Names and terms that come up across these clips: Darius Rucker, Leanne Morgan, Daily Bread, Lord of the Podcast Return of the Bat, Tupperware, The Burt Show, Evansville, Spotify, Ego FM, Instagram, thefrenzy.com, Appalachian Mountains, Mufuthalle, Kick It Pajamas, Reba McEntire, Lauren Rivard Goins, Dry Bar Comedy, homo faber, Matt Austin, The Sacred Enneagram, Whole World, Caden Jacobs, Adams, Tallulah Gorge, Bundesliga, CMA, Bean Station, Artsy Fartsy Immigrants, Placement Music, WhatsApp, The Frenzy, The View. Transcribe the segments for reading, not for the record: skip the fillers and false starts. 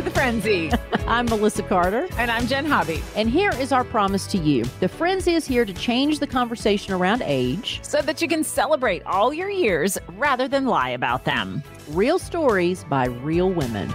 to The Frenzy. I'm Melissa Carter. And I'm Jen Hobby. And here is our promise to you. The Frenzy is here to change the conversation around age so that you can celebrate all your years rather than lie about them. Real stories by real women.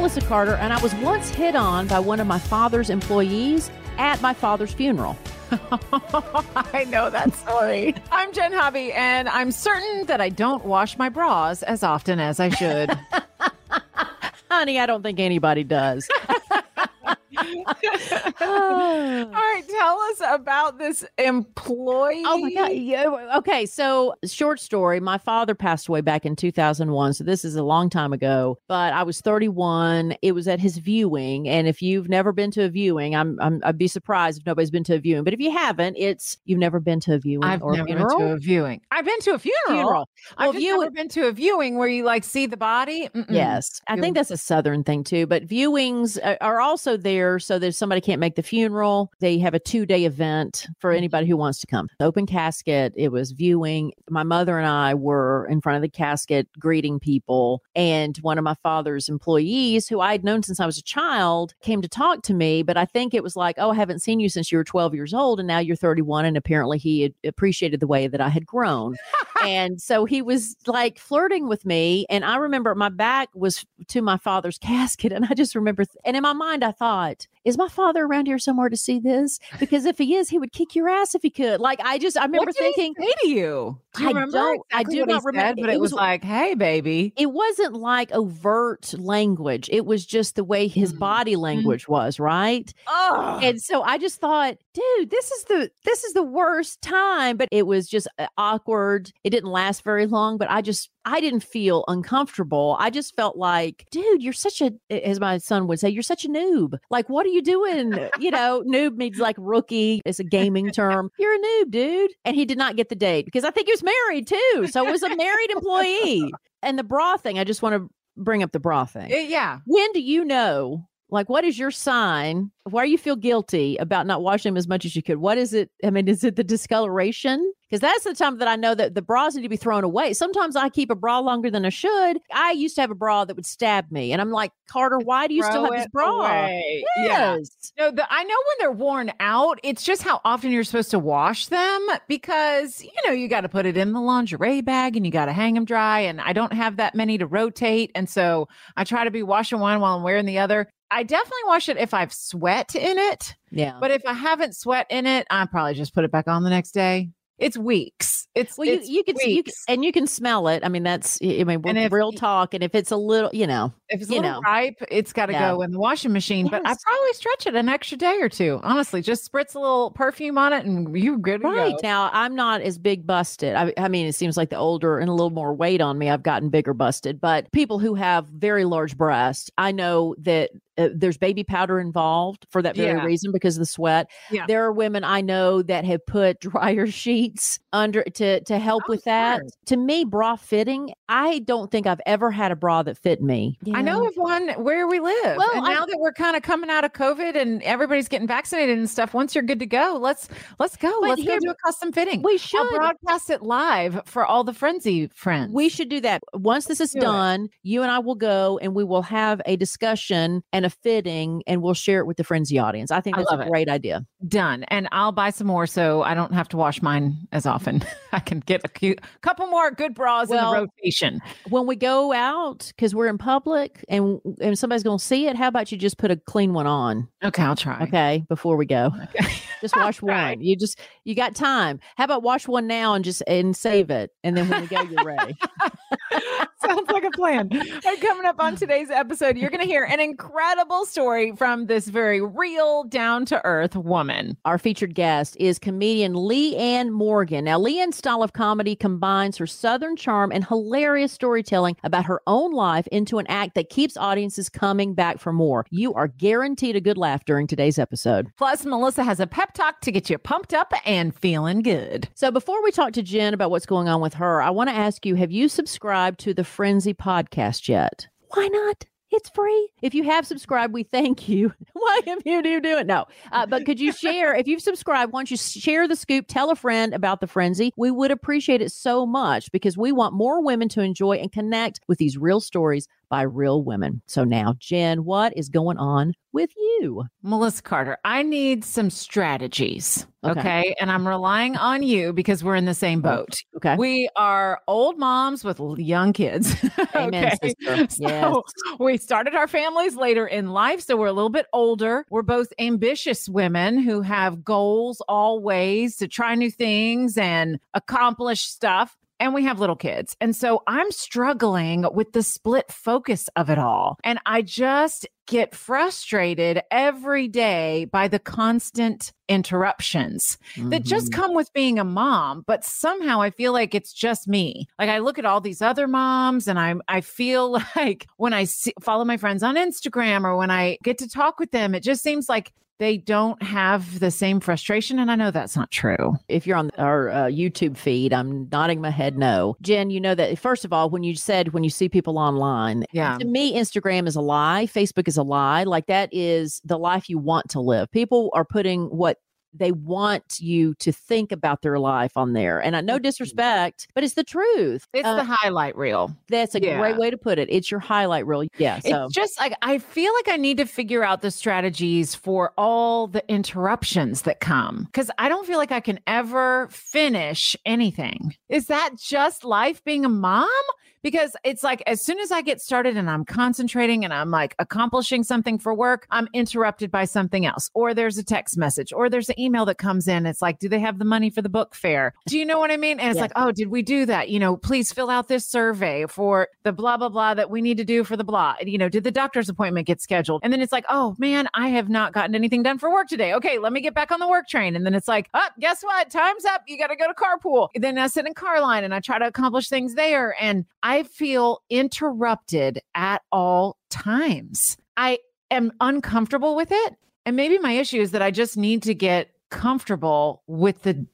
Lisa Carter, and I was once hit on by one of my father's employees at my father's funeral. I know that story. I'm Jen Hobby, and I'm certain that I don't wash my bras as often as I should. Honey, I don't think anybody does. All right, tell us about this employee. Oh my God. Yeah, okay, so short story. My father passed away back in 2001, so this is a long time ago, but I was 31. It was at his viewing, and if you've never been to a viewing, I'd be surprised if nobody's been to a viewing, but if you haven't, it's you've never been to a viewing. I've or never funeral? Been to a viewing. I've been to a funeral. Well, I've never been to a viewing where you like see the body. Mm-mm. Yes. I think that's a Southern thing too, but viewings are also there so that if somebody can't make the funeral, they have a 2-day event for anybody who wants to come. Open casket. It was viewing. My mother and I were in front of the casket greeting people. And one of my father's employees, who I had known since I was a child, came to talk to me. But I think it was like, oh, I haven't seen you since you were 12 years old. And now you're 31. And apparently he had appreciated the way that I had grown. And so he was like flirting with me. And I remember my back was to my father's casket. And I just remember, and in my mind, I thought, is my father around here somewhere to see this? Because if he is, he would kick your ass if he could. Like, I remember thinking, what did he say to you? Do you remember? I do not remember, but it was like, hey, baby. It wasn't like overt language. It was just the way his body language was, right? Oh. And so I just thought, dude, this is the worst time. But it was just awkward. It didn't last very long, but I didn't feel uncomfortable. I just felt like, dude, you're such a, as my son would say, you're such a noob. Like, what are you doing? You know, noob means like rookie. It's a gaming term. You're a noob, dude. And he did not get the date because I think he was married too. So it was a married employee. And the bra thing, I just want to bring up the bra thing. Yeah. When do you know? Like, what is your sign? Why do you feel guilty about not washing them as much as you could? What is it? I mean, is it the discoloration? Because that's the time that I know that the bras need to be thrown away. Sometimes I keep a bra longer than I should. I used to have a bra that would stab me. And I'm like, Carter, why do you still have this bra? Away. Yes. Yeah. No, I know when they're worn out, it's just how often you're supposed to wash them because, you know, you got to put it in the lingerie bag and you got to hang them dry. And I don't have that many to rotate. And so I try to be washing one while I'm wearing the other. I definitely wash it if I've sweat in it. Yeah. But if I haven't sweat in it, I probably just put it back on the next day. It's weeks. You you can smell it. I mean, real talk. And if it's a little, you know, if it's a little ripe, it's got to go in the washing machine. Yes. But I probably stretch it an extra day or two. Honestly, just spritz a little perfume on it, and you're good to go. Now, I'm not as big busted. I mean, it seems like the older and a little more weight on me, I've gotten bigger busted. But people who have very large breasts, I know that. There's baby powder involved for that very reason because of the sweat. Yeah. There are women I know that have put dryer sheets under to help with that. To me, bra fitting, I don't think I've ever had a bra that fit me. Yeah. I know of one where we live. Well, and now that we're kind of coming out of COVID and everybody's getting vaccinated and stuff, once you're good to go, let's go. Let's go do a custom fitting. We should. I'll broadcast it live for all the Frenzy friends. We should do that. Once this is done, you and I will go and we will have a discussion and a fitting, and we'll share it with the Frenzy audience. I think that's a great idea. Done. And I'll buy some more so I don't have to wash mine as often. I can get a couple more good bras in the rotation. When we go out, because we're in public and somebody's going to see it, how about you just put a clean one on? Okay, I'll try. Okay, before we go. Okay. Just wash one. You got time. How about wash one now and save it? And then when we go, you're ready. Sounds like a plan. And coming up on today's episode, you're going to hear an incredible story from this very real, down-to-earth woman. Our featured guest is comedian Leanne Morgan. Now, Leanne's style of comedy combines her Southern charm and hilarious storytelling about her own life into an act that keeps audiences coming back for more. You are guaranteed a good laugh during today's episode. Plus, Melissa has a pep talk to get you pumped up and feeling good. So before we talk to Jen about what's going on with her, I want to ask you, have you subscribed to the Frenzy podcast yet? Why not? It's free. If you have subscribed, we thank you. Why have you do it? No. But could you share, if you've subscribed, why don't you share the scoop, tell a friend about The Frenzy. We would appreciate it so much because we want more women to enjoy and connect with these real stories by real women. So now, Jen, what is going on with you? Melissa Carter, I need some strategies. Okay. And I'm relying on you because we're in the same boat. Okay. We are old moms with young kids. Amen, okay. Sister. So yes. We started our families later in life. So we're a little bit older. We're both ambitious women who have goals always to try new things and accomplish stuff. And we have little kids. And so I'm struggling with the split focus of it all. And I just get frustrated every day by the constant interruptions that just come with being a mom. But somehow I feel like it's just me. Like I look at all these other moms and I feel like when I follow my friends on Instagram or when I get to talk with them, it just seems like they don't have the same frustration. And I know that's not true. If you're on our YouTube feed, I'm nodding my head no. Jen, you know that, first of all, when you see people online, to me, Instagram is a lie. Facebook is a lie. Like that is the life you want to live. People are putting what they want you to think about their life on there. And I know disrespect, but it's the truth. It's the highlight reel. That's a great way to put it. It's your highlight reel. Yeah. So. It's just like, I feel like I need to figure out the strategies for all the interruptions that come because I don't feel like I can ever finish anything. Is that just life being a mom? Because it's like, as soon as I get started and I'm concentrating and I'm like accomplishing something for work, I'm interrupted by something else, or there's a text message, or there's an email that comes in. It's like, do they have the money for the book fair? Do you know what I mean? And it's like, oh, did we do that? You know, please fill out this survey for the blah, blah, blah that we need to do for the blah. You know, did the doctor's appointment get scheduled? And then it's like, oh man, I have not gotten anything done for work today. Okay, let me get back on the work train. And then it's like, oh, guess what? Time's up. You got to go to carpool. Then I sit in car line and I try to accomplish things there. And I feel interrupted at all times. I am uncomfortable with it. And maybe my issue is that I just need to get comfortable with the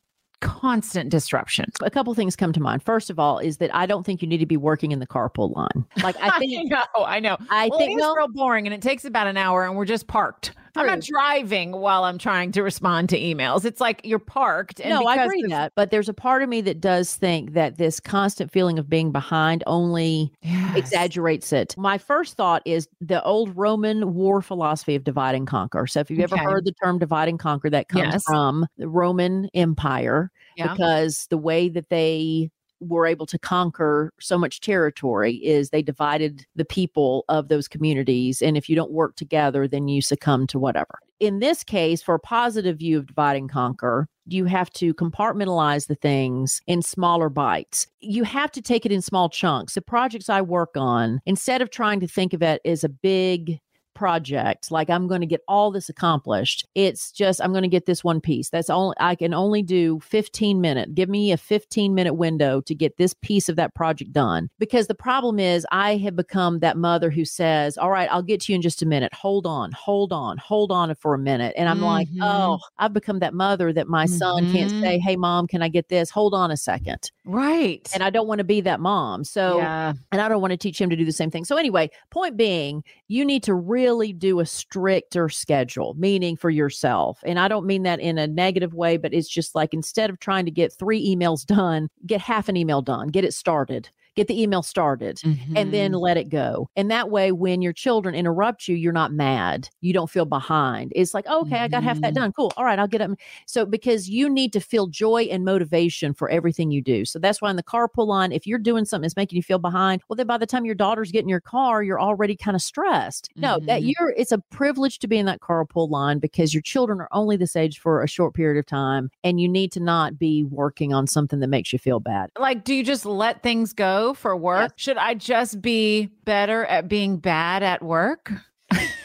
constant disruption. A couple of things come to mind. First of all, is that I don't think you need to be working in the carpool line. Like I think, I know. I think it's real boring and it takes about an hour and we're just parked. I'm not driving while I'm trying to respond to emails. It's like you're parked. And no, I agree with that. But there's a part of me that does think that this constant feeling of being behind only exaggerates it. My first thought is the old Roman war philosophy of divide and conquer. So if you've ever heard the term divide and conquer, that comes from the Roman Empire because the way that they were able to conquer so much territory is they divided the people of those communities. And if you don't work together, then you succumb to whatever. In this case, for a positive view of divide and conquer, you have to compartmentalize the things in smaller bites. You have to take it in small chunks. The projects I work on, instead of trying to think of it as a big project, like I'm going to get all this accomplished. It's just, I'm going to get this one piece. That's all I can only do 15 minutes. Give me a 15-minute window to get this piece of that project done. Because the problem is I have become that mother who says, all right, I'll get to you in just a minute. Hold on for a minute. And I'm like, oh, I've become that mother that my son can't say, hey mom, can I get this? Hold on a second. Right. And I don't want to be that mom. So, and I don't want to teach him to do the same thing. So anyway, point being, you need to really do a stricter schedule, meaning for yourself. And I don't mean that in a negative way, but it's just like, instead of trying to get 3 emails done, get half an email done, get it started, get the email started, and then let it go. And that way, when your children interrupt you, you're not mad. You don't feel behind. It's like, oh, okay, I got half that done. Cool. All right, I'll get up. So because you need to feel joy and motivation for everything you do. So that's why in the carpool line, if you're doing something that's making you feel behind, well, then by the time your daughters get in your car, you're already kind of stressed. No, it's a privilege to be in that carpool line because your children are only this age for a short period of time and you need to not be working on something that makes you feel bad. Like, do you just let things go for work? Should I just be better at being bad at work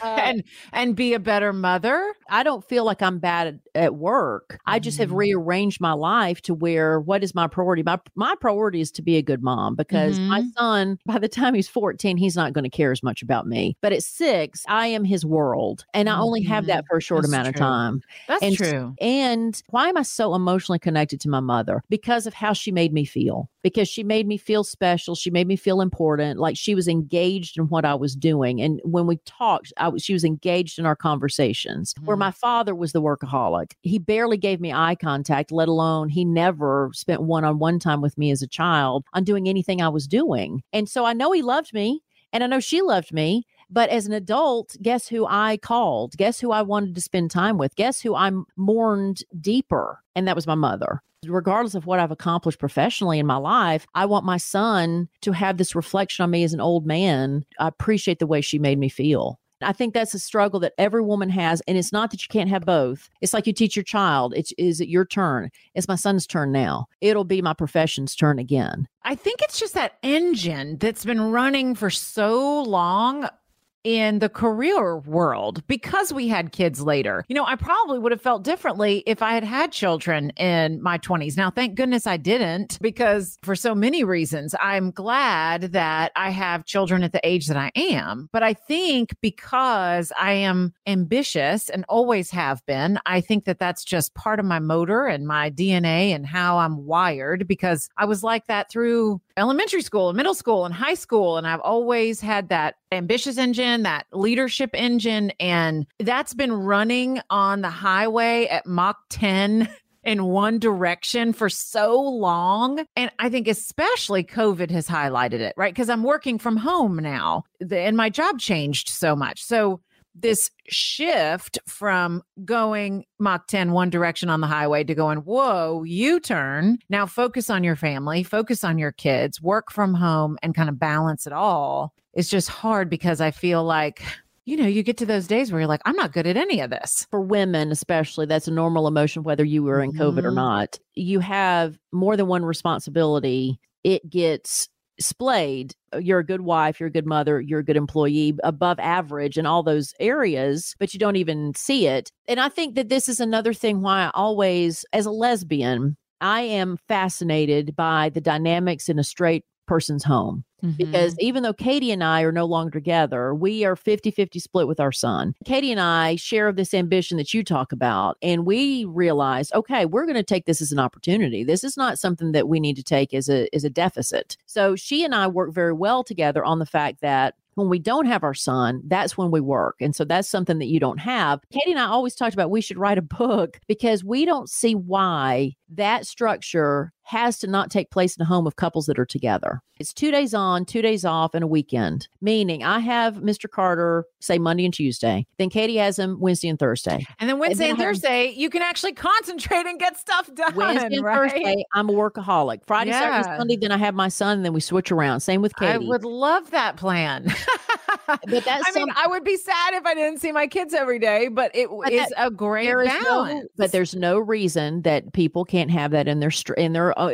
and be a better mother? I don't feel like I'm bad at work. I just have rearranged my life to where, what is my priority? My priority is to be a good mom, because my son, by the time he's 14, he's not going to care as much about me. But at 6, I am his world. And I only have that for a short amount of time. That's true. And why am I so emotionally connected to my mother? Because of how she made me feel. Because she made me feel special. She made me feel important. Like she was engaged in what I was doing. And when we talked, she was engaged in our conversations, where my father was the workaholic. He barely gave me eye contact, let alone he never spent one-on-one time with me as a child on doing anything I was doing. And so I know he loved me, and I know she loved me. But as an adult, guess who I called? Guess who I wanted to spend time with? Guess who I mourned deeper? And that was my mother. Regardless of what I've accomplished professionally in my life, I want my son to have this reflection on me as an old man. I appreciate the way she made me feel. I think that's a struggle that every woman has. And it's not that you can't have both. It's like you teach your child. Is it your turn? It's my son's turn now. It'll be my profession's turn again. I think it's just that engine that's been running for so long in the career world, because we had kids later. You know, I probably would have felt differently if I had had children in my 20s. Now, thank goodness I didn't, because for so many reasons, I'm glad that I have children at the age that I am. But I think because I am ambitious and always have been, I think that that's just part of my motor and my DNA and how I'm wired, because I was like that through elementary school and middle school and high school. And I've always had that ambitious engine, that leadership engine. And that's been running on the highway at Mach 10 in one direction for so long. And I think especially COVID has highlighted it, right? Because I'm working from home now and my job changed so much. So this shift from going Mach 10 one direction on the highway to going, whoa, U-turn. Now focus on your family, focus on your kids, work from home, and kind of balance it all. It's just hard, because I feel like, you know, you get to those days where you're like, I'm not good at any of this. For women, especially, that's a normal emotion, whether you were in COVID or not. You have more than one responsibility. It gets splayed. You're a good wife, you're a good mother, you're a good employee, above average in all those areas, but you don't even see it. And I think that this is another thing why I always, as a lesbian, I am fascinated by the dynamics in a straight person's home. Because even though Katie and I are no longer together, we are 50-50 split with our son. Katie and I share this ambition that you talk about. And we realized, okay, we're going to take this as an opportunity. This is not something that we need to take as a deficit. So she and I work very well together on the fact that when we don't have our son, that's when we work. And so that's something that you don't have. Katie and I always talked about we should write a book, because we don't see why that structure has to not take place in the home of couples that are together. It's 2 days on, 2 days off, and a weekend. Meaning I have Mr. Carter, say, Monday and Tuesday. Then Katie has him Wednesday and Thursday. And then Wednesday and Thursday, you can actually concentrate and get stuff done. Wednesday and Thursday, I'm a workaholic. Friday, Saturday, Sunday, then I have my son, and then we switch around. Same with Katie. I would love that plan. But I would be sad if I didn't see my kids every day, but it is a great balance. But there's no reason that people can't have that in their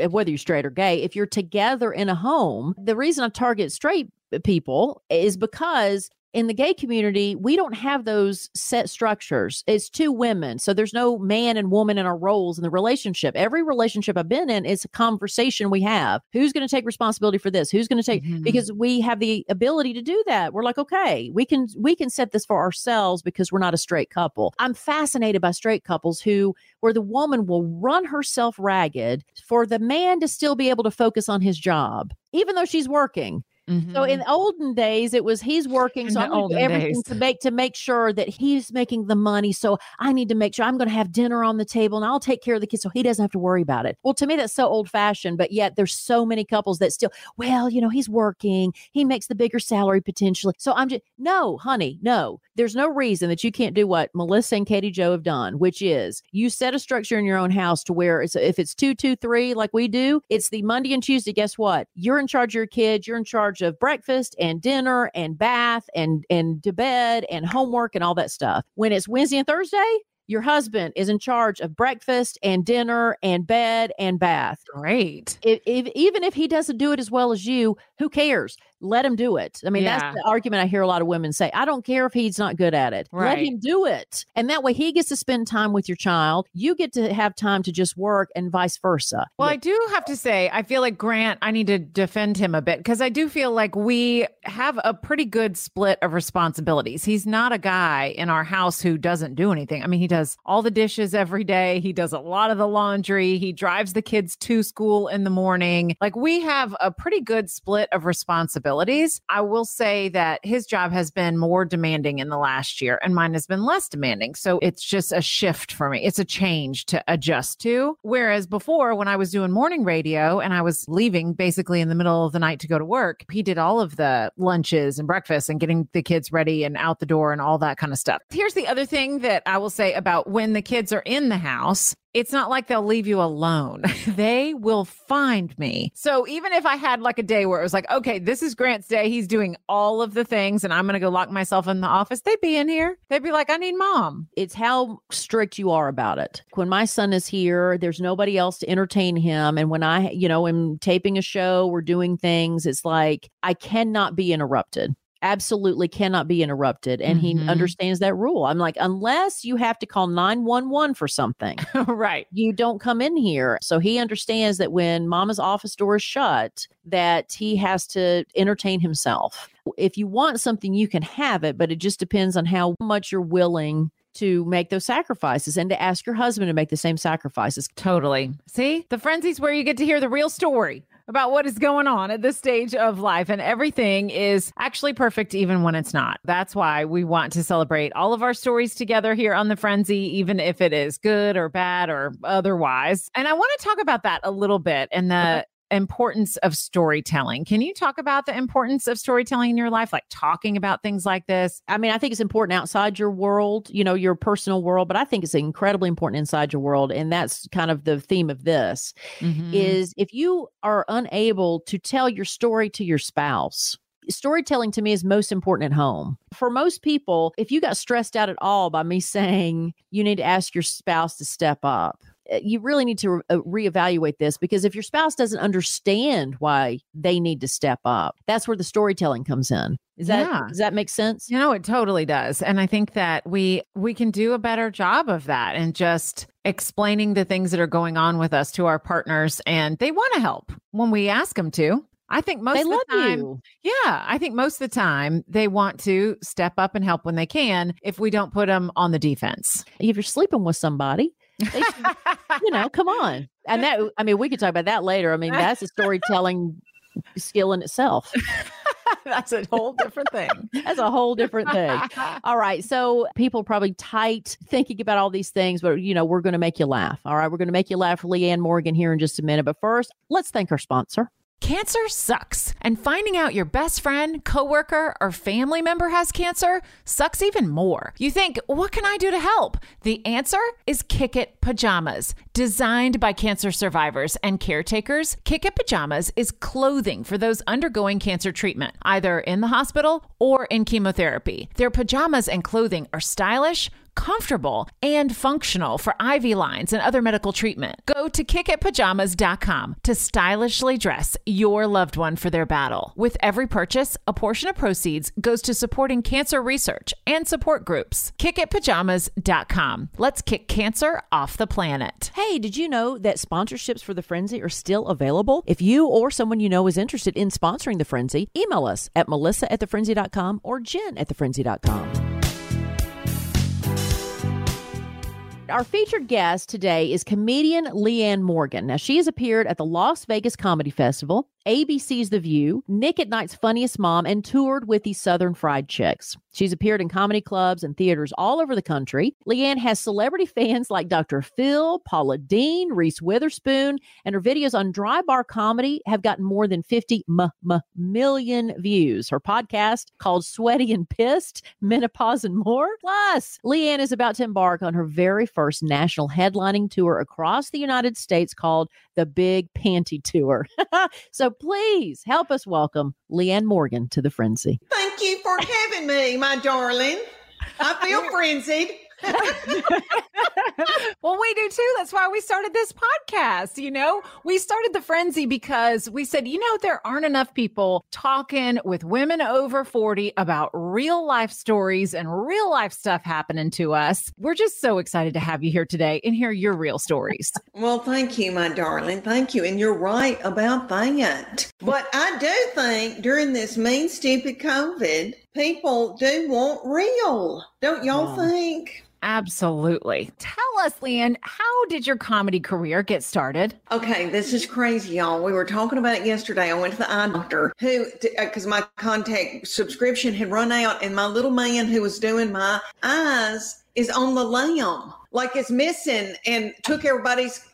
whether you're straight or gay. If you're together in a home, the reason I target straight people is because in the gay community, we don't have those set structures. It's two women. So there's no man and woman in our roles in the relationship. Every relationship I've been in is a conversation we have. Who's going to take responsibility for this? Who's going to take, because we have the ability to do that. We're like, okay, we can set this for ourselves because we're not a straight couple. I'm fascinated by straight couples where the woman will run herself ragged for the man to still be able to focus on his job, even though she's working. So in olden days, it was he's working, so I'm going to do everything to make sure that he's making the money. So I need to make sure I'm going to have dinner on the table, and I'll take care of the kids so he doesn't have to worry about it. Well, to me, that's so old fashioned, but yet there's so many couples that still, well, you know, he's working, he makes the bigger salary potentially. So I'm just, no, honey, no. There's no reason that you can't do what Melissa and Katie Jo have done, which is you set a structure in your own house to where if it's 2-2-3 like we do, it's the Monday and Tuesday. Guess what? You're in charge of your kids. You're in charge of breakfast and dinner and bath and to bed and homework and all that stuff. When it's Wednesday and Thursday, your husband is in charge of breakfast and dinner and bed and bath. Great. Even if he doesn't do it as well as you, who cares? let him do it. I mean, that's the argument I hear a lot of women say. I don't care if he's not good at it. Right. Let him do it. And that way he gets to spend time with your child. You get to have time to just work and vice versa. Well, I do have to say, I feel like Grant, I need to defend him a bit because I do feel like we have a pretty good split of responsibilities. He's not a guy in our house who doesn't do anything. I mean, he does all the dishes every day. He does a lot of the laundry. He drives the kids to school in the morning. Like we have a pretty good split of responsibilities. I will say that his job has been more demanding in the last year and mine has been less demanding. So it's just a shift for me. It's a change to adjust to. Whereas before when I was doing morning radio and I was leaving basically in the middle of the night to go to work, he did all of the lunches and breakfast and getting the kids ready and out the door and all that kind of stuff. Here's the other thing that I will say about when the kids are in the house. It's not like they'll leave you alone. They will find me. So even if I had like a day where it was like, okay, this is Grant's day. He's doing all of the things and I'm going to go lock myself in the office. They'd be in here. They'd be like, I need mom. It's how strict you are about it. When my son is here, there's nobody else to entertain him. And when I, am taping a show, we're doing things. It's like, I cannot be interrupted. Absolutely cannot be interrupted. And he understands that rule. I'm like, unless you have to call 911 for something, right? You don't come in here. So he understands that when mama's office door is shut, that he has to entertain himself. If you want something, you can have it, but it just depends on how much you're willing to make those sacrifices and to ask your husband to make the same sacrifices. Totally. See, The Frenzy's where you get to hear the real story about what is going on at this stage of life. And everything is actually perfect, even when it's not. That's why we want to celebrate all of our stories together here on The Frenzy, even if it is good or bad or otherwise. And I want to talk about that a little bit and the importance of storytelling. Can you talk about the importance of storytelling in your life, like talking about things like this? I mean, I think it's important outside your world, your personal world, but I think it's incredibly important inside your world. And that's kind of the theme of this is if you are unable to tell your story to your spouse, storytelling to me is most important at home. For most people, if you got stressed out at all by me saying you need to ask your spouse to step up, you really need to reevaluate this, because if your spouse doesn't understand why they need to step up, that's where the storytelling comes in. Does that make sense? It totally does. And I think that we can do a better job of that and just explaining the things that are going on with us to our partners. And they want to help when we ask them to. I think most of the time, I think most of the time they want to step up and help when they can, if we don't put them on the defense. If you're sleeping with somebody, they should, come on. And that, we could talk about that later. That's a storytelling skill in itself. That's a whole different thing. That's a whole different thing. All right. So people are probably tight thinking about all these things, but we're going to make you laugh. All right. We're going to make you laugh for Leanne Morgan here in just a minute. But first, let's thank our sponsor. Cancer sucks, and finding out your best friend, coworker, or family member has cancer sucks even more. You think, what can I do to help? The answer is Kick It Pajamas. Designed by cancer survivors and caretakers, Kick It Pajamas is clothing for those undergoing cancer treatment, either in the hospital or in chemotherapy. Their pajamas and clothing are stylish, comfortable, and functional for IV lines and other medical treatment. Go to kickitpajamas.com to stylishly dress your loved one for their battle. With every purchase, a portion of proceeds goes to supporting cancer research and support groups. Kickitpajamas.com. Let's kick cancer off the planet. Hey, did you know that sponsorships for The Frenzy are still available? If you or someone you know is interested in sponsoring The Frenzy, email us at melissa@thefrenzy.com or jen@thefrenzy.com. Our featured guest today is comedian Leanne Morgan. Now, she has appeared at the Las Vegas Comedy Festival, ABC's The View, Nick at Nite's Funniest Mom, and toured with the Southern Fried Chicks. She's appeared in comedy clubs and theaters all over the country. Leanne has celebrity fans like Dr. Phil, Paula Deen, Reese Witherspoon, and her videos on Dry Bar Comedy have gotten more than 50 million views. Her podcast, called Sweaty and Pissed, Menopause and More. Plus, Leanne is about to embark on her very first national headlining tour across the United States called The Big Panty Tour. So please help us welcome Leanne Morgan to The Frenzy. Thank you for having me, my darling. I feel frenzied. Well, we do too. That's why we started this podcast. You know, we started The Frenzy because we said, you know, there aren't enough people talking with women over 40 about real life stories and real life stuff happening to us. We're just so excited to have you here today and hear your real stories. Well, thank you, my darling. Thank you. And you're right about that. But I do think during this mean, stupid COVID, people do want real. Don't y'all think? Absolutely. Tell us, Leanne, how did your comedy career get started? Okay, this is crazy, y'all. We were talking about it yesterday. I went to the eye doctor who, because my contact subscription had run out, and my little man who was doing my eyes is on the lam, like it's missing, and took everybody's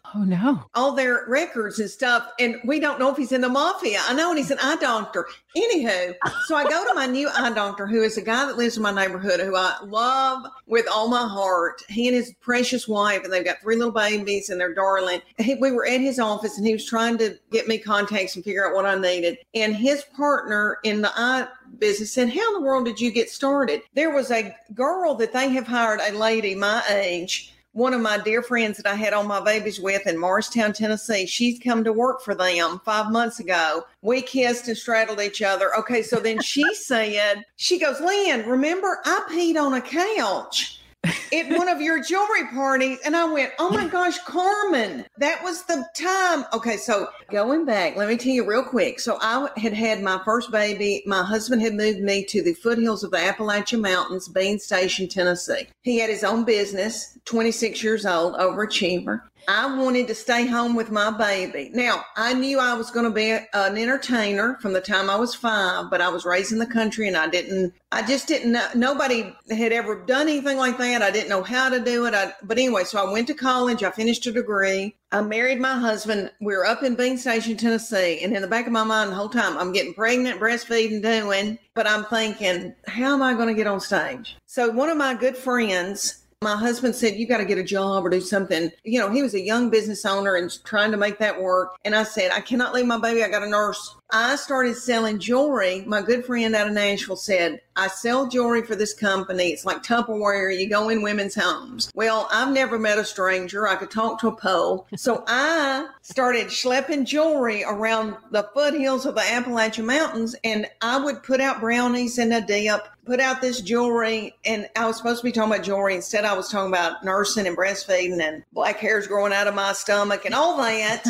all their records and stuff. And we don't know if he's in the mafia. I know, and he's an eye doctor. Anywho, so I go to my new eye doctor, who is a guy that lives in my neighborhood, who I love with all my heart. He and his precious wife, and they've got three little babies and they're darling. We were at his office and he was trying to get me contacts and figure out what I needed. And his partner in the eye business said, how in the world did you get started? There was a girl that they have hired, a lady my age, one of my dear friends that I had all my babies with in Morristown, Tennessee. She's come to work for them 5 months ago. We kissed and straddled each other. Okay, so then she said, she goes, Leanne, remember I peed on a couch at one of your jewelry parties? And I went, oh my gosh, Carmen, that was the time. Okay, so going back, let me tell you real quick. So I had had my first baby. My husband had moved me to the foothills of the Appalachian Mountains, Bean Station, Tennessee. He had his own business, 26 years old, overachiever. I wanted to stay home with my baby. Now, I knew I was going to be an entertainer from the time I was 5, but I was raised in the country and I just didn't know. Nobody had ever done anything like that. I didn't know how to do it. But anyway, so I went to college. I finished a degree. I married my husband. We were up in Bean Station, Tennessee. And in the back of my mind the whole time, I'm getting pregnant, breastfeeding, doing, but I'm thinking, how am I going to get on stage? So one of my good friends, my husband said, you got to get a job or do something. You know, he was a young business owner and trying to make that work. And I said, I cannot leave my baby. I got a nurse. I started selling jewelry. My good friend out of Nashville said, I sell jewelry for this company. It's like Tupperware. You go in women's homes. Well, I've never met a stranger. I could talk to a pole. So I started schlepping jewelry around the foothills of the Appalachian Mountains. And I would put out brownies in a dip, put out this jewelry. And I was supposed to be talking about jewelry. Instead, I was talking about nursing and breastfeeding and black hairs growing out of my stomach and all that.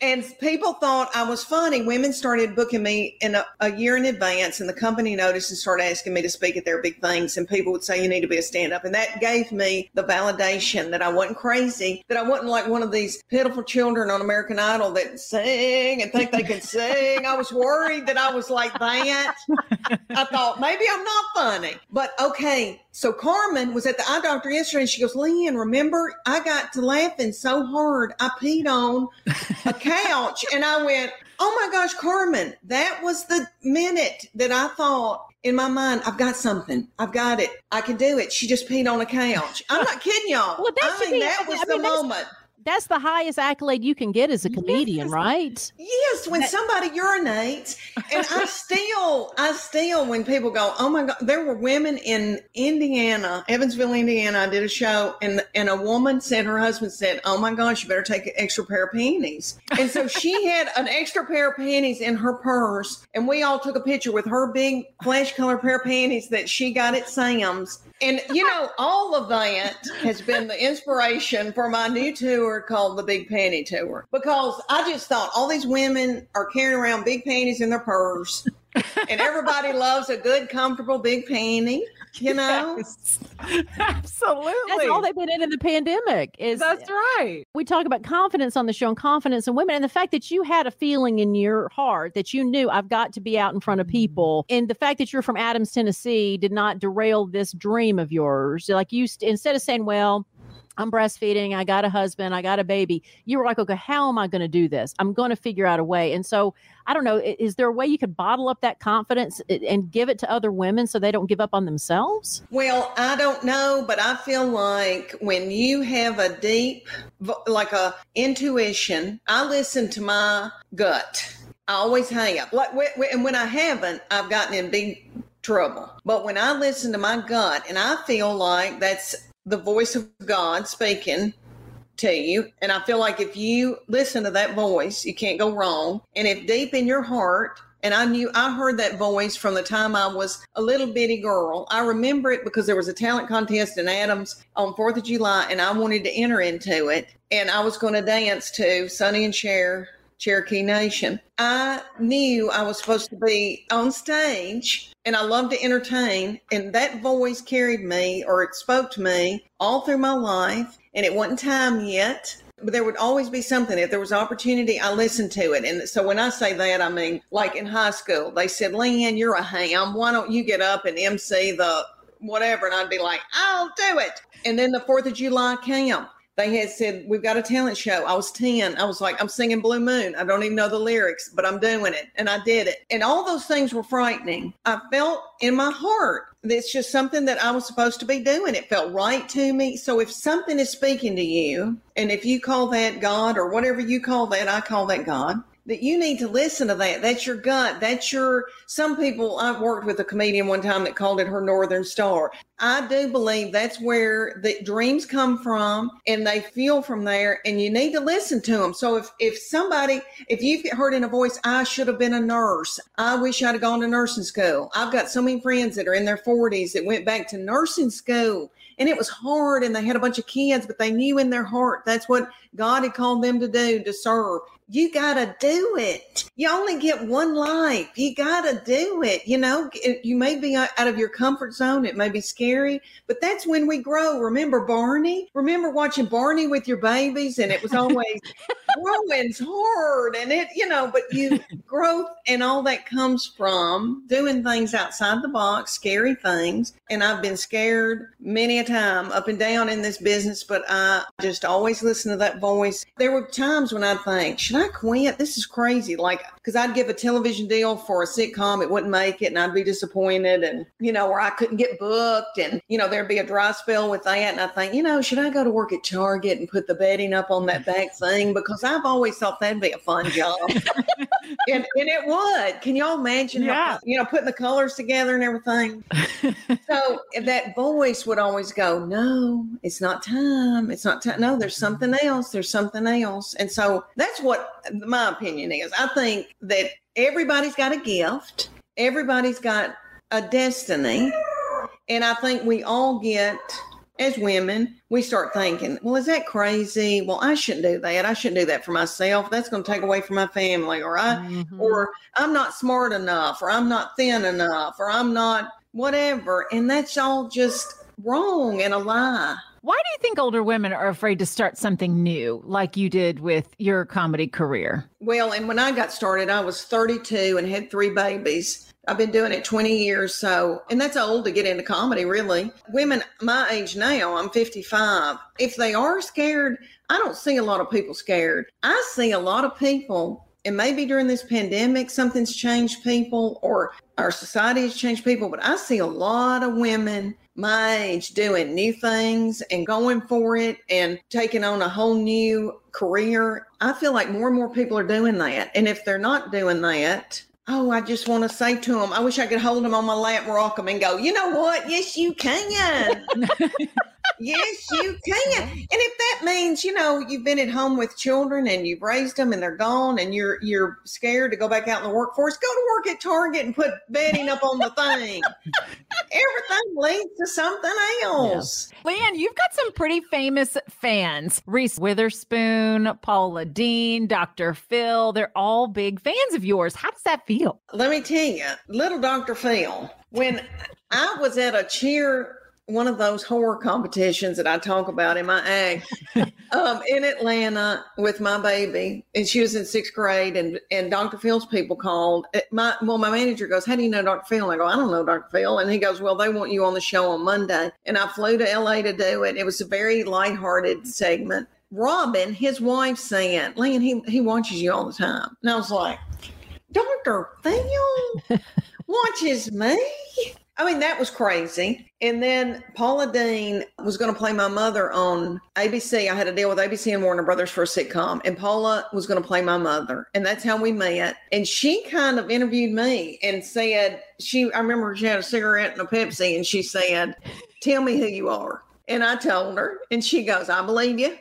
And people thought I was funny. Women started booking me in a year in advance, and the company noticed and started asking me to speak at their big things. And people would say, you need to be a stand-up. And that gave me the validation that I wasn't crazy, that I wasn't like one of these pitiful children on American Idol that sing and think they can sing. I was worried that I was like that. I thought, maybe I'm not funny. But okay, so Carmen was at the eye doctor yesterday, and she goes, Leanne, remember, I got to laughing so hard, I peed on a couch. And I went, oh my gosh, Carmen, that was the minute that I thought in my mind, I've got something. I've got it. I can do it. She just peed on a couch. I'm not kidding y'all. Well, that was the moment. That's the highest accolade you can get as a comedian, right? Yes, when somebody urinates. And I still, when people go, oh my God, there were women in Indiana, Evansville, Indiana. I did a show and a woman said, her husband said, oh my gosh, you better take an extra pair of panties. And so she had an extra pair of panties in her purse. And we all took a picture with her big flesh color pair of panties that she got at Sam's. And, you know, all of that has been the inspiration for my new tour called The Big Panty Tour, because I just thought all these women are carrying around big panties in their purse and everybody loves a good, comfortable big panty. You know, yes. Absolutely. That's all they've been in the pandemic is. That's right. We talk about confidence on the show and confidence in women. And the fact that you had a feeling in your heart that you knew I've got to be out in front of people. And the fact that you're from Adams, Tennessee did not derail this dream of yours. Like you, instead of saying, well, I'm breastfeeding, I got a husband, I got a baby, you were like, okay, how am I going to do this? I'm going to figure out a way. And so I don't know, is there a way you could bottle up that confidence and give it to other women so they don't give up on themselves? Well, I don't know, but I feel like when you have a deep, like a intuition, I listen to my gut. I always hang up. Like, and when I haven't, I've gotten in big trouble. But when I listen to my gut, and I feel like that's the voice of God speaking to you, and I feel like if you listen to that voice, you can't go wrong. And if deep in your heart, and I heard that voice from the time I was a little bitty girl. I remember it because there was a talent contest in Adams on 4th of July, and I wanted to enter into it. And I was going to dance to Sonny and Cher, Cherokee Nation. I knew I was supposed to be on stage, and I love to entertain. And that voice carried me, or it spoke to me all through my life. And it wasn't time yet. But there would always be something. If there was opportunity, I listened to it. And so when I say that, I mean, like in high school, they said, Leanne, you're a ham. Why don't you get up and MC the whatever? And I'd be like, I'll do it. And then the 4th of July came. They had said, we've got a talent show. I was 10. I was like, I'm singing Blue Moon. I don't even know the lyrics, but I'm doing it. And I did it. And all those things were frightening. I felt in my heart, it's just something that I was supposed to be doing. It felt right to me. So if something is speaking to you, and if you call that God or whatever you call that, I call that God, that you need to listen to that. That's your gut. That's your, some people, I've worked with a comedian one time that called it her Northern Star. I do believe that's where the dreams come from, and they feel from there, and you need to listen to them. So if you've heard in a voice, I should have been a nurse. I wish I'd have gone to nursing school. I've got so many friends that are in their 40s that went back to nursing school, and it was hard, and they had a bunch of kids, but they knew in their heart that's what God had called them to do, to serve. You got to do it. You only get one life. You got to do it. You know, you may be out of your comfort zone. It may be scary, but that's when we grow. Remember Barney? Remember watching Barney with your babies? And it was always growing's hard. And it, you know, but you growth and all that comes from doing things outside the box, scary things. And I've been scared many a time up and down in this business, but I just always listen to that voice. There were times when I'd think, should I quit? This is crazy. Like, because I'd give a television deal for a sitcom, it wouldn't make it, and I'd be disappointed, and, you know, or I couldn't get booked, and, you know, there'd be a dry spell with that, and I think, you know, should I go to work at Target and put the bedding up on that back thing? Because I've always thought that'd be a fun job. and it would. Can y'all imagine, how, you know, putting the colors together and everything? So that voice would always go, no, it's not time. It's not time. No, there's something else. There's something else. And so that's what my opinion is. I think that everybody's got a gift. Everybody's got a destiny. And I think we all get, as women, we start thinking, well, is that crazy? Well, I shouldn't do that. I shouldn't do that for myself. That's going to take away from my family. Or I'm not smart enough, or I'm not thin enough, or I'm not whatever. And that's all just wrong and a lie. Why do you think older women are afraid to start something new like you did with your comedy career? Well, and when I got started, I was 32 and had 3 babies. I've been doing it 20 years, so, and that's old to get into comedy, really. Women my age now, I'm 55. If they are scared, I don't see a lot of people scared. I see a lot of people, and maybe during this pandemic, something's changed people, or our society has changed people, but I see a lot of women my age doing new things and going for it and taking on a whole new career. I feel like more and more people are doing that. And if they're not doing that, oh, I just want to say to them, I wish I could hold them on my lap, rock them, and go, you know what? Yes, you can. Yes, you can. And if that means, you know, you've been at home with children and you've raised them and they're gone and you're scared to go back out in the workforce, go to work at Target and put bedding up on the thing. Everything leads to something else. Yeah. Leanne, you've got some pretty famous fans. Reese Witherspoon, Paula Deen, Dr. Phil, they're all big fans of yours. How does that feel? Let me tell you, little Dr. Phil, when I was at one of those horror competitions that I talk about in my act in Atlanta with my baby, and she was in 6th grade, and Dr. Phil's people called. My manager goes, how do you know Dr. Phil? And I go, I don't know Dr. Phil. And he goes, well, they want you on the show on Monday. And I flew to LA to do it. It was a very lighthearted segment. Robin, his wife, saying, Leanne, he watches you all the time. And I was like, Dr. Phil watches me? I mean, that was crazy. And then Paula Deen was going to play my mother on ABC. I had a deal with ABC and Warner Brothers for a sitcom, and Paula was going to play my mother. And that's how we met. And she kind of interviewed me and said, I remember she had a cigarette and a Pepsi, and she said, "Tell me who you are." And I told her, and she goes, "I believe you.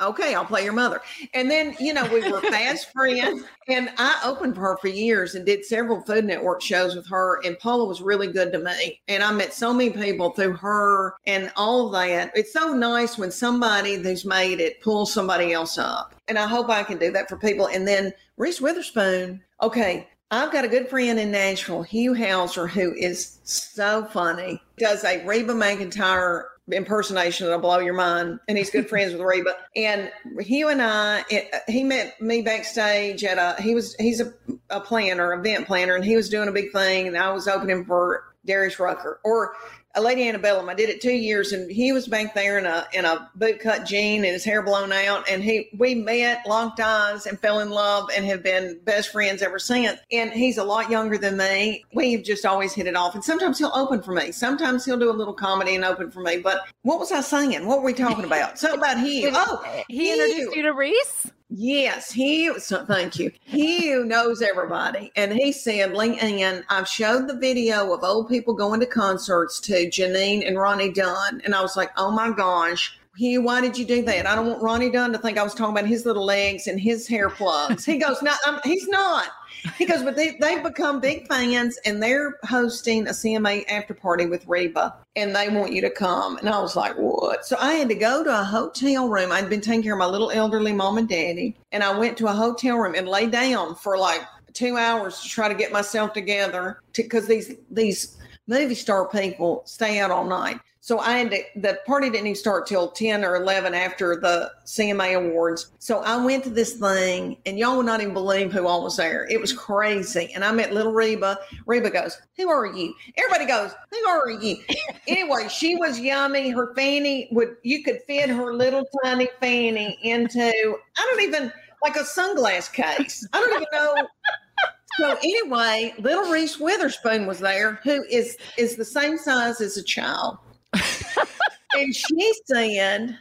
Okay, I'll play your mother." And then, we were fast friends. And I opened for her for years and did several Food Network shows with her. And Paula was really good to me. And I met so many people through her and all that. It's so nice when somebody who's made it pulls somebody else up. And I hope I can do that for people. And then Reese Witherspoon. Okay, I've got a good friend in Nashville, Hugh Hauser, who is so funny. Does a Reba McEntire impersonation that'll blow your mind, and he's good friends with Reba. And Hugh and I, he met me backstage at he's a planner, event planner, and he was doing a big thing, and I was opening for Darius Rucker or a Lady Antebellum. I did it 2 years, and he was back there in a boot cut jean and his hair blown out, and we met, locked eyes, and fell in love, and have been best friends ever since. And he's a lot younger than me. We've just always hit it off, and sometimes he'll open for me, sometimes he'll do a little comedy and open for me. But what was I saying? What were we talking about? Something about Hugh. Oh, he introduced you to Reese? Yes, thank you. He knows everybody. And he said, "Leanne, I've showed the video of old people going to concerts to Janine and Ronnie Dunn." And I was like, "Oh my gosh, Hugh, why did you do that? I don't want Ronnie Dunn to think I was talking about his little legs and his hair plugs." He goes, "No, he's not." He goes, "But they've become big fans, and they're hosting a CMA after party with Reba, and they want you to come." And I was like, "What?" So I had to go to a hotel room. I'd been taking care of my little elderly mom and daddy, and I went to a hotel room and lay down for like 2 hours to try to get myself together, because these movie star people stay out all night. So I had the party didn't even start till 10 or 11 after the CMA awards. So I went to this thing, and y'all would not even believe who all was there. It was crazy. And I met little Reba. Reba goes, "Who are you?" Everybody goes, "Who are you?" Anyway, she was yummy. Her fanny you could fit her little tiny fanny into, like a sunglass case. I don't even know. So anyway, little Reese Witherspoon was there, who is the same size as a child. And she said,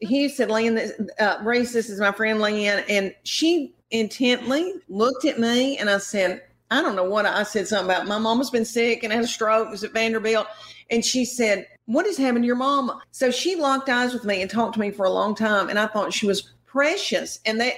Hugh said, "Leanne, Reese, this is my friend Leanne." And she intently looked at me, and I said, "I don't know what." I said something about my mama's been sick and had a stroke, was at Vanderbilt. And she said, "What is happening to your mama?" So she locked eyes with me and talked to me for a long time. And I thought she was precious. And then,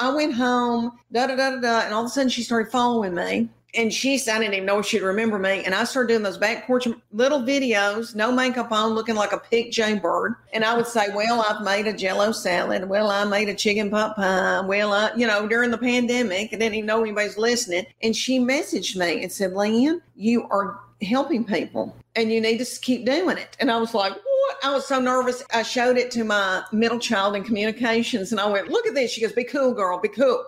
I went home, and all of a sudden she started following me. And I didn't even know if she'd remember me. And I started doing those back porch little videos, no makeup on, looking like a pink Jaybird. And I would say, "Well, I've made a Jell-O salad. Well, I made a chicken pot pie. Well, during the pandemic, I didn't even know anybody's listening." And she messaged me and said, "Leanne, you are helping people, and you need to keep doing it." And I was like, "What?" I was so nervous. I showed it to my middle child in communications, and I went, "Look at this." She goes, "Be cool, girl, be cool."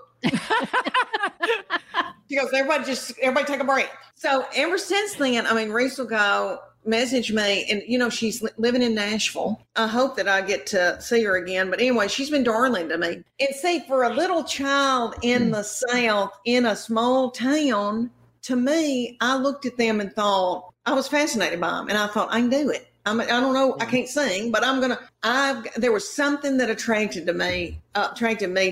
She goes, everybody take a break. So ever since then, Reese will go message me, and she's living in Nashville. I hope that I get to see her again. But anyway, she's been darling to me. And see, for a little child in the South, in a small town, to me, I looked at them and thought, I was fascinated by them. And I thought, I can do it. I don't know. I can't sing, but there was something that attracted me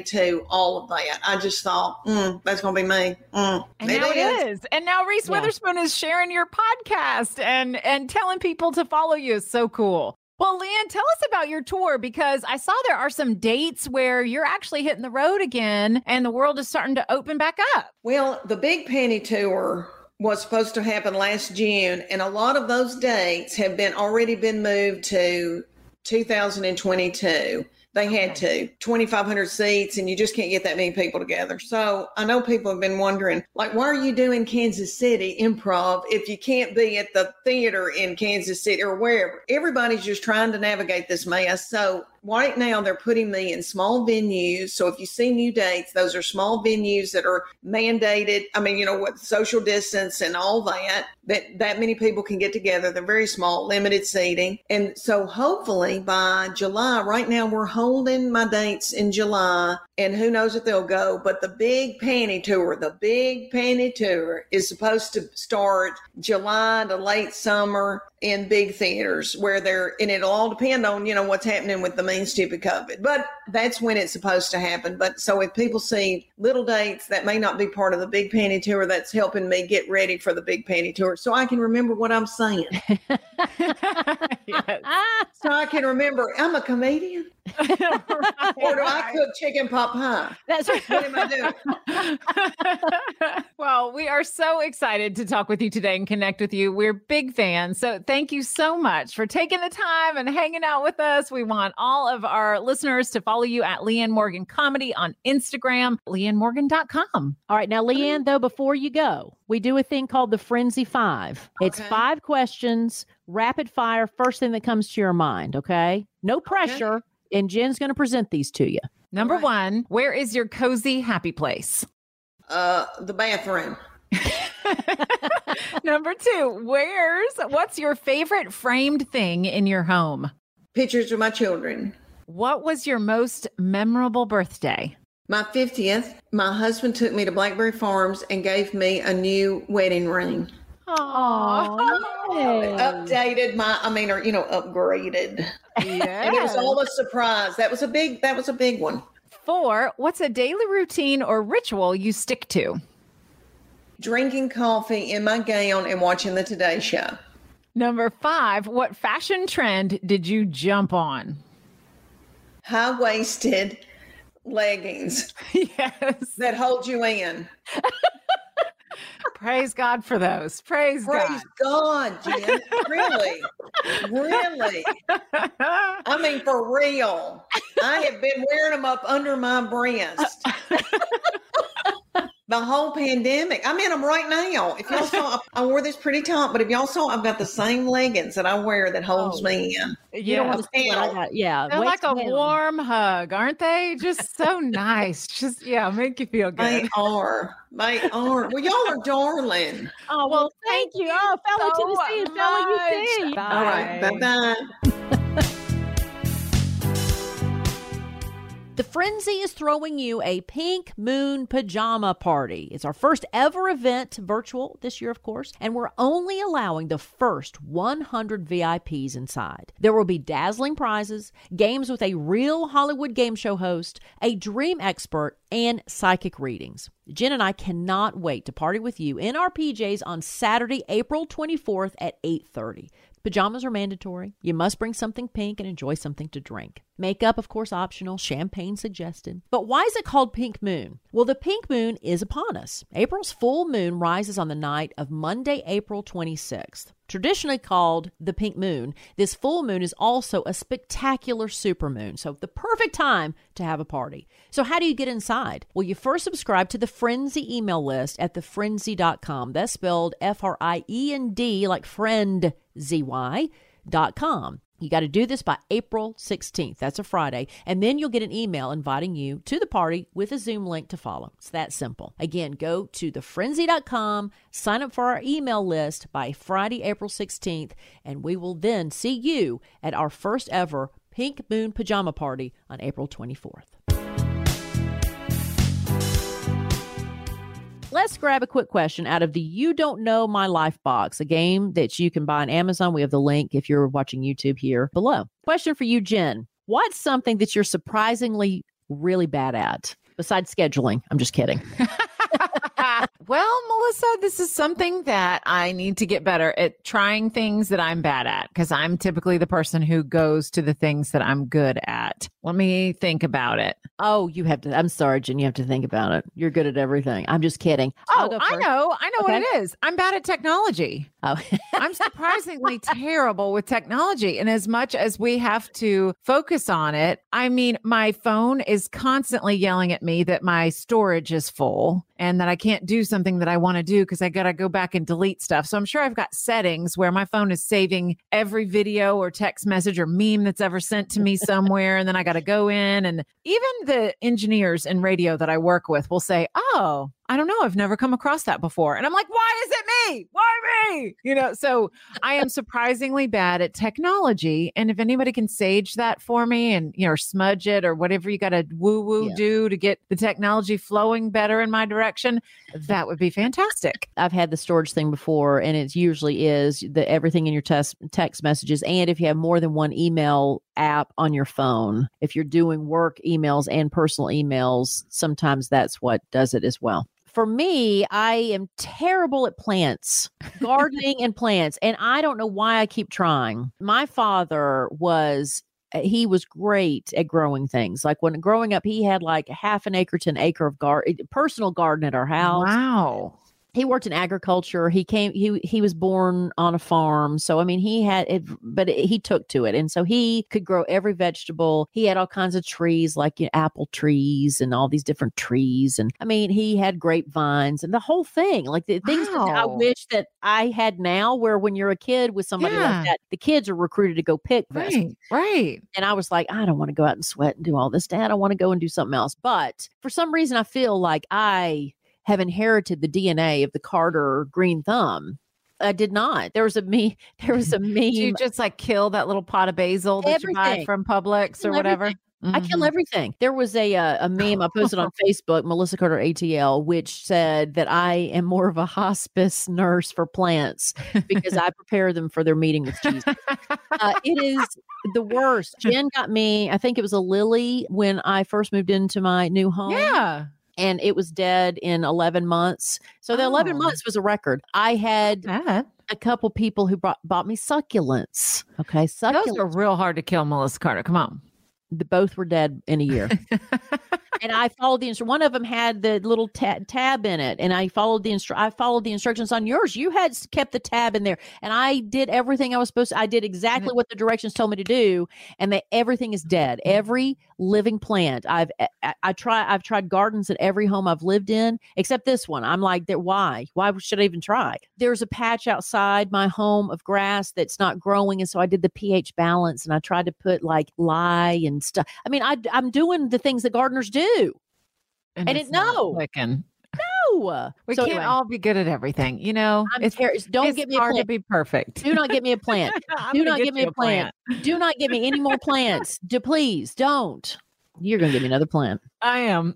to all of that. I just thought, that's going to be me. And now it is. And now Reese Witherspoon is sharing your podcast and telling people to follow you. It's so cool. Well, Leanne, tell us about your tour, because I saw there are some dates where you're actually hitting the road again and the world is starting to open back up. Well, the Big Panty Tour was supposed to happen last June, and a lot of those dates have already been moved to 2022. They had to 2,500 seats, and you just can't get that many people together. So I know people have been wondering, why are you doing Kansas City improv if you can't be at the theater in Kansas City or wherever? Everybody's just trying to navigate this mess. So Right now, they're putting me in small venues. So if you see new dates, those are small venues that are mandated. I mean, you know, with social distance and all that, that many people can get together. They're very small, limited seating. And so hopefully by July, right now we're holding my dates in July, and who knows if they'll go. But the Big Panty Tour, is supposed to start July to late summer in big theaters where they're, and it'll all depend on, you know, what's happening with the mean stupid COVID, but that's when it's supposed to happen. But so if people see little dates that may not be part of the Big Panty Tour, that's helping me get ready for the Big Panty Tour so I can remember what I'm saying. Yes. So I can remember I'm a comedian. Right. Or do I cook chicken pot pie? That's right. What am I doing? Well, we are so excited to talk with you today and connect with you. We're big fans. So thank you so much for taking the time and hanging out with us. We want all of our listeners to follow you at Leanne Morgan Comedy on Instagram, leannemorgan.com. All right. Now, Leanne, though, before you go, we do a thing called the Frenzy 5. Okay. It's 5 questions, rapid fire, first thing that comes to your mind. Okay. No pressure. Okay. And Jen's going to present these to you. Number one, where is your cozy, happy place? The bathroom. Number two, what's your favorite framed thing in your home? Pictures of my children. What was your most memorable birthday? My 50th. My husband took me to Blackberry Farms and gave me a new wedding ring. Aww. Updated my, upgraded. Yeah. And it was all a surprise. That was a big one. 4, what's a daily routine or ritual you stick to? Drinking coffee in my gown and watching the Today Show. Number 5, what fashion trend did you jump on? High-waisted leggings. Yes. That hold you in. Praise God for those. Praise God, Jen. Really? Really? I mean, for real. I have been wearing them up under my breast. The whole pandemic. I'm in them right now. If y'all saw, I wore this pretty top, but if y'all saw, I've got the same leggings that I wear that holds me in. Yeah. You don't want to they're like a warm hug, aren't they? Just so nice. Just, make you feel good. They are. Well, y'all are darling. Oh, well, thank you. Oh, fellow Tennessee, so fellow UC. Bye. All right. Bye-bye. The Frenzy is throwing you a Pink Moon Pajama Party. It's our first ever event, virtual this year, of course, and we're only allowing the first 100 VIPs inside. There will be dazzling prizes, games with a real Hollywood game show host, a dream expert, and psychic readings. Jen and I cannot wait to party with you in our PJs on Saturday, April 24th at 8:30. Pajamas are mandatory. You must bring something pink and enjoy something to drink. Makeup, of course, optional. Champagne suggested. But why is it called Pink Moon? Well, the Pink Moon is upon us. April's full moon rises on the night of Monday, April 26th. Traditionally called the Pink Moon, this full moon is also a spectacular supermoon, so the perfect time to have a party. So how do you get inside? Well, you first subscribe to the Frenzy email list at thefrenzy.com. That's spelled F-R-I-E-N-D, like friend, Z-Y.com. You got to do this by April 16th. That's a Friday. And then you'll get an email inviting you to the party with a Zoom link to follow. It's that simple. Again, go to thefrenzy.com, sign up for our email list by Friday, April 16th, and we will then see you at our first ever Pink Moon Pajama Party on April 24th. Let's grab a quick question out of the You Don't Know My Life box, a game that you can buy on Amazon. We have the link if you're watching YouTube here below. Question for you, Jen. What's something that you're surprisingly really bad at besides scheduling? I'm just kidding. Well, Melissa, this is something that I need to get better at, trying things that I'm bad at, because I'm typically the person who goes to the things that I'm good at. Let me think about it. Oh, you have to. I'm sorry, Jen. You have to think about it. You're good at everything. I'm just kidding. Oh, I know. I know what it is. I'm bad at technology. Oh. I'm surprisingly terrible with technology. And as much as we have to focus on it, I mean, my phone is constantly yelling at me that my storage is full and that I can't do something that I want to do because I got to go back and delete stuff. So I'm sure I've got settings where my phone is saving every video or text message or meme that's ever sent to me somewhere. And then I got to go in, and even the engineers in radio that I work with will say, oh, I don't know, I've never come across that before. And I'm like, why is it me? Why me? You know, so I am surprisingly bad at technology. And if anybody can sage that for me and, you know, or smudge it or whatever you got to do to get the technology flowing better in my direction, that would be fantastic. I've had the storage thing before, and it usually is the everything in your text messages. And if you have more than one email app on your phone, if you're doing work emails and personal emails, sometimes that's what does it as well. For me, I am terrible at plants, gardening and plants. And I don't know why I keep trying. My father was great at growing things. Like when growing up, he had like half an acre to an acre of personal garden at our house. Wow. He worked in agriculture. He was born on a farm. So, I mean, he had it, but he took to it. And so he could grow every vegetable. He had all kinds of trees, like, you know, apple trees and all these different trees. And I mean, he had grapevines and the whole thing, like the things that I wish that I had now, where when you're a kid with somebody like that, the kids are recruited to go pick vegetables. Right. And I was like, I don't want to go out and sweat and do all this, Dad. I want to go and do something else. But for some reason, I feel like I have inherited the DNA of the Carter green thumb. I did not. There was a meme. Did you just like kill that little pot of basil that you buy from Publix or whatever? Mm-hmm. I kill everything. There was a meme I posted on Facebook, Melissa Carter ATL, which said that I am more of a hospice nurse for plants because I prepare them for their meeting with Jesus. It is the worst. Jen got me, I think it was a lily when I first moved into my new home. Yeah. And it was dead in 11 months. So the 11 months was a record. I had a couple people who bought me succulents. Okay, succulents. Those are real hard to kill, Melissa Carter. Come on. Both were dead in a year. And I followed the instructions. One of them had the little tab in it. And I followed the instructions on yours. You had kept the tab in there. And I did everything I was supposed to. I did exactly what the directions told me to do. And everything is dead. Every living plant. I've tried gardens at every home I've lived in, except this one. I'm like, why? Why should I even try? There's a patch outside my home of grass that's not growing. And so I did the pH balance. And I tried to put like lye and stuff. I mean, I'm doing the things that gardeners do. And it's no. No. We can't all be good at everything. You know, don't get me hard to be perfect. Do not get me a plant. Do not give me a plant. Do not give me any more plants. Please don't. You're going to give me another plant. I am.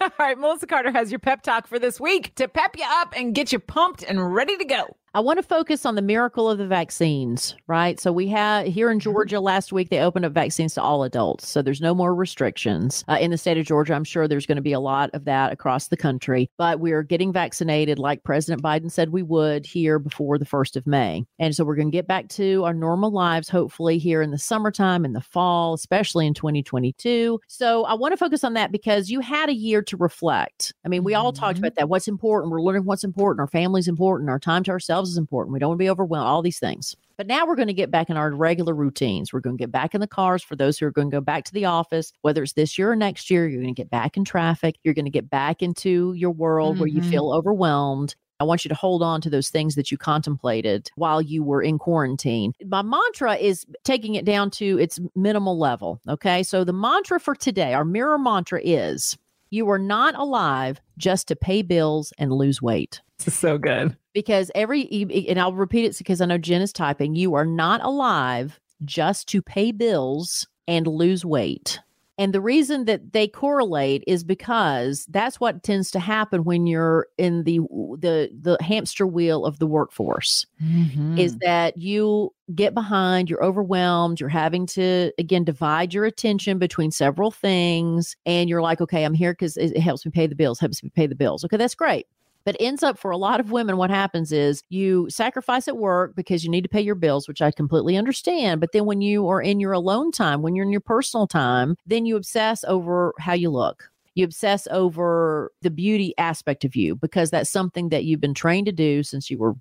All right. Melissa Carter has your pep talk for this week to pep you up and get you pumped and ready to go. I want to focus on the miracle of the vaccines, right? So we have here in Georgia last week, they opened up vaccines to all adults. So there's no more restrictions in the state of Georgia. I'm sure there's going to be a lot of that across the country, but we're getting vaccinated like President Biden said we would here before the 1st of May. And so we're going to get back to our normal lives, hopefully here in the summertime, in the fall, especially in 2022. So I want to focus on that because you had a year to reflect. I mean, we all talked about that. What's important? We're learning what's important. Our family's important. Our time to ourselves is important. We don't want to be overwhelmed, all these things. But now we're going to get back in our regular routines. We're going to get back in the cars for those who are going to go back to the office, whether it's this year or next year. You're going to get back in traffic. You're going to get back into your world where you feel overwhelmed. I want you to hold on to those things that you contemplated while you were in quarantine. My mantra is taking it down to its minimal level. Okay. So the mantra for today, our mirror mantra is, you are not alive just to pay bills and lose weight. This is so good. Because and I'll repeat it because I know Jen is typing, you are not alive just to pay bills and lose weight. And the reason that they correlate is because that's what tends to happen when you're in the hamster wheel of the workforce, is that you get behind, you're overwhelmed, you're having to, again, divide your attention between several things. And you're like, okay, I'm here because it helps me pay the bills, Okay, that's great. But ends up for a lot of women, what happens is you sacrifice at work because you need to pay your bills, which I completely understand. But then when you are in your alone time, when you're in your personal time, then you obsess over how you look. You obsess over the beauty aspect of you because that's something that you've been trained to do since you were,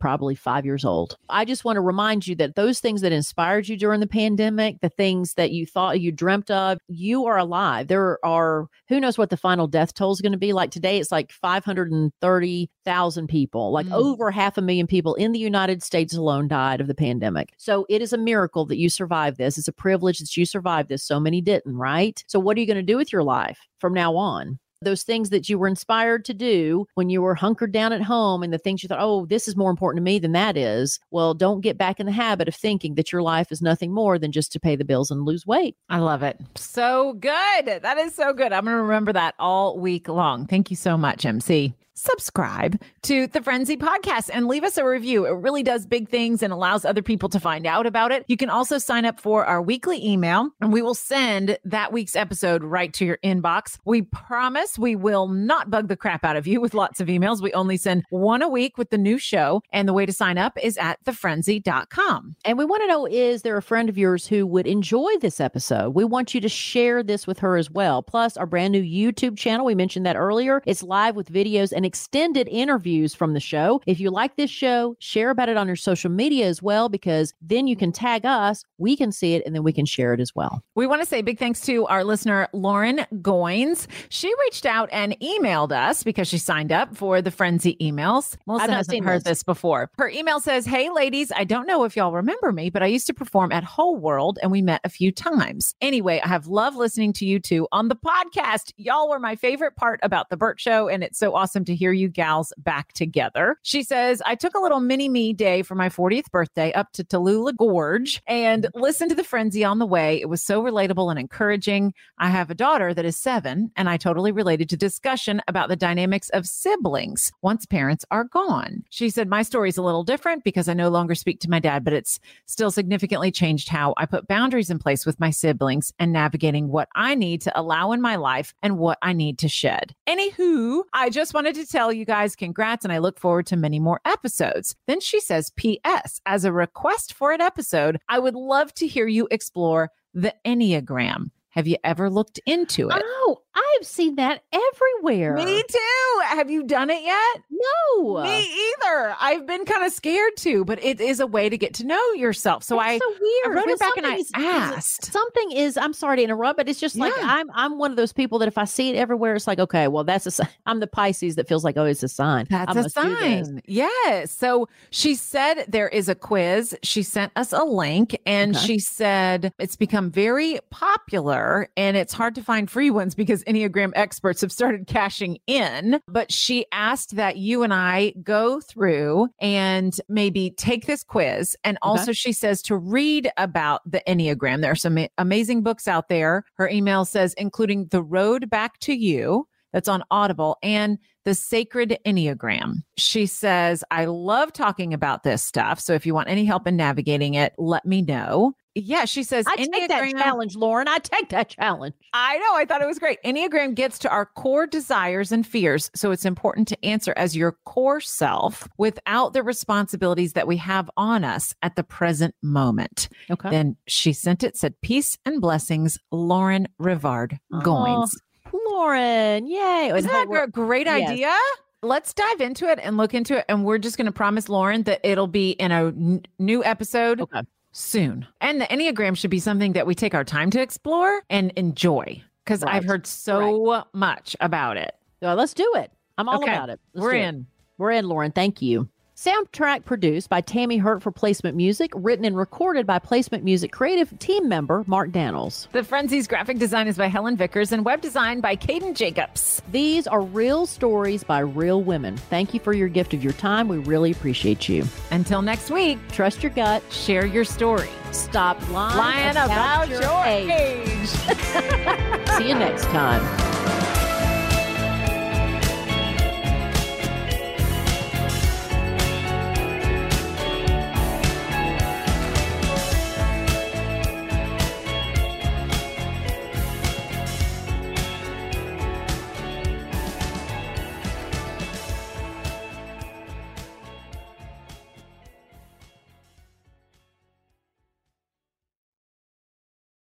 probably 5 years old. I just want to remind you that those things that inspired you during the pandemic, the things that you thought you dreamt of, you are alive. There are, who knows what the final death toll is going to be. Like today, it's like 530,000 people, like over 500,000 people in the United States alone died of the pandemic. So it is a miracle that you survived this. It's a privilege that you survived this. So many didn't, right? So what are you going to do with your life from now on? Those things that you were inspired to do when you were hunkered down at home and the things you thought, oh, this is more important to me than that is. Well, don't get back in the habit of thinking that your life is nothing more than just to pay the bills and lose weight. I love it. So good. That is so good. I'm going to remember that all week long. Thank you so much, MC. Subscribe to The Frenzy Podcast and leave us a review. It really does big things and allows other people to find out about it. You can also sign up for our weekly email and we will send that week's episode right to your inbox. We promise we will not bug the crap out of you with lots of emails. We only send one a week with the new show. And the way to sign up is at thefrenzy.com. And we want to know, is there a friend of yours who would enjoy this episode? We want you to share this with her as well. Plus our brand new YouTube channel. We mentioned that earlier. It's live with videos and extended interviews from the show. If you like this show, share about it on your social media as well, because then you can tag us, we can see it, and then we can share it as well. We want to say big thanks to our listener, Lauren Goins. She reached out and emailed us because she signed up for the Frenzy emails. Melissa hasn't heard this before. Her email says, hey, ladies, I don't know if y'all remember me, but I used to perform at Whole World and we met a few times. Anyway, I have loved listening to you two on the podcast. Y'all were my favorite part about The Burt Show, and it's so awesome to hear you gals back together. She says, I took a little mini me day for my 40th birthday up to Tallulah Gorge and listened to The Frenzy on the way. It was so relatable and encouraging. I have a daughter that is 7 and I totally related to discussion about the dynamics of siblings once parents are gone. She said, my story is a little different because I no longer speak to my dad, but it's still significantly changed how I put boundaries in place with my siblings and navigating what I need to allow in my life and what I need to shed. Anywho, I just wanted to tell you guys congrats and I look forward to many more episodes. Then she says, P.S. as a request for an episode, I would love to hear you explore the Enneagram. Have you ever looked into it? Oh, I've seen that everywhere. Me too. Have you done it yet? No. Me either. I've been kind of scared too, but it is a way to get to know yourself. So it's so weird. I wrote it back and I asked. Something is, I'm sorry to interrupt, but it's just like, I'm one of those people that if I see it everywhere, it's like, okay, well, that's a sign. I'm the Pisces that feels like, oh, it's a sign. That's a sign. Yes. So she said there is a quiz. She sent us a link and she said it's become very popular. And it's hard to find free ones because Enneagram experts have started cashing in. But she asked that you and I go through and maybe take this quiz. And also she says to read about the Enneagram. There are some amazing books out there. Her email says, including The Road Back to You, that's on Audible, and The Sacred Enneagram. She says, I love talking about this stuff. So if you want any help in navigating it, let me know. Yeah, she says, I take that challenge, Lauren. I take that challenge. I know. I thought it was great. Enneagram gets to our core desires and fears. So it's important to answer as your core self without the responsibilities that we have on us at the present moment. Okay. Then she sent it, said, peace and blessings, Lauren Rivard Goins. Lauren, yay. Isn't that a great idea? Yes. Let's dive into it and look into it. And we're just going to promise Lauren that it'll be in a new episode. Okay. Soon. And the Enneagram should be something that we take our time to explore and enjoy because I've heard so much about it. Well, let's do it. I'm all about it. We're in, Lauren. Thank you. Soundtrack produced by Tammy Hurt for Placement Music, written and recorded by Placement Music creative team member Mark Daniels. The Frenzy's graphic design is by Helen Vickers and web design by Caden Jacobs. These are real stories by real women. Thank you for your gift of your time. We really appreciate you. Until next week, trust your gut, share your story. Stop lying about your age. See you next time.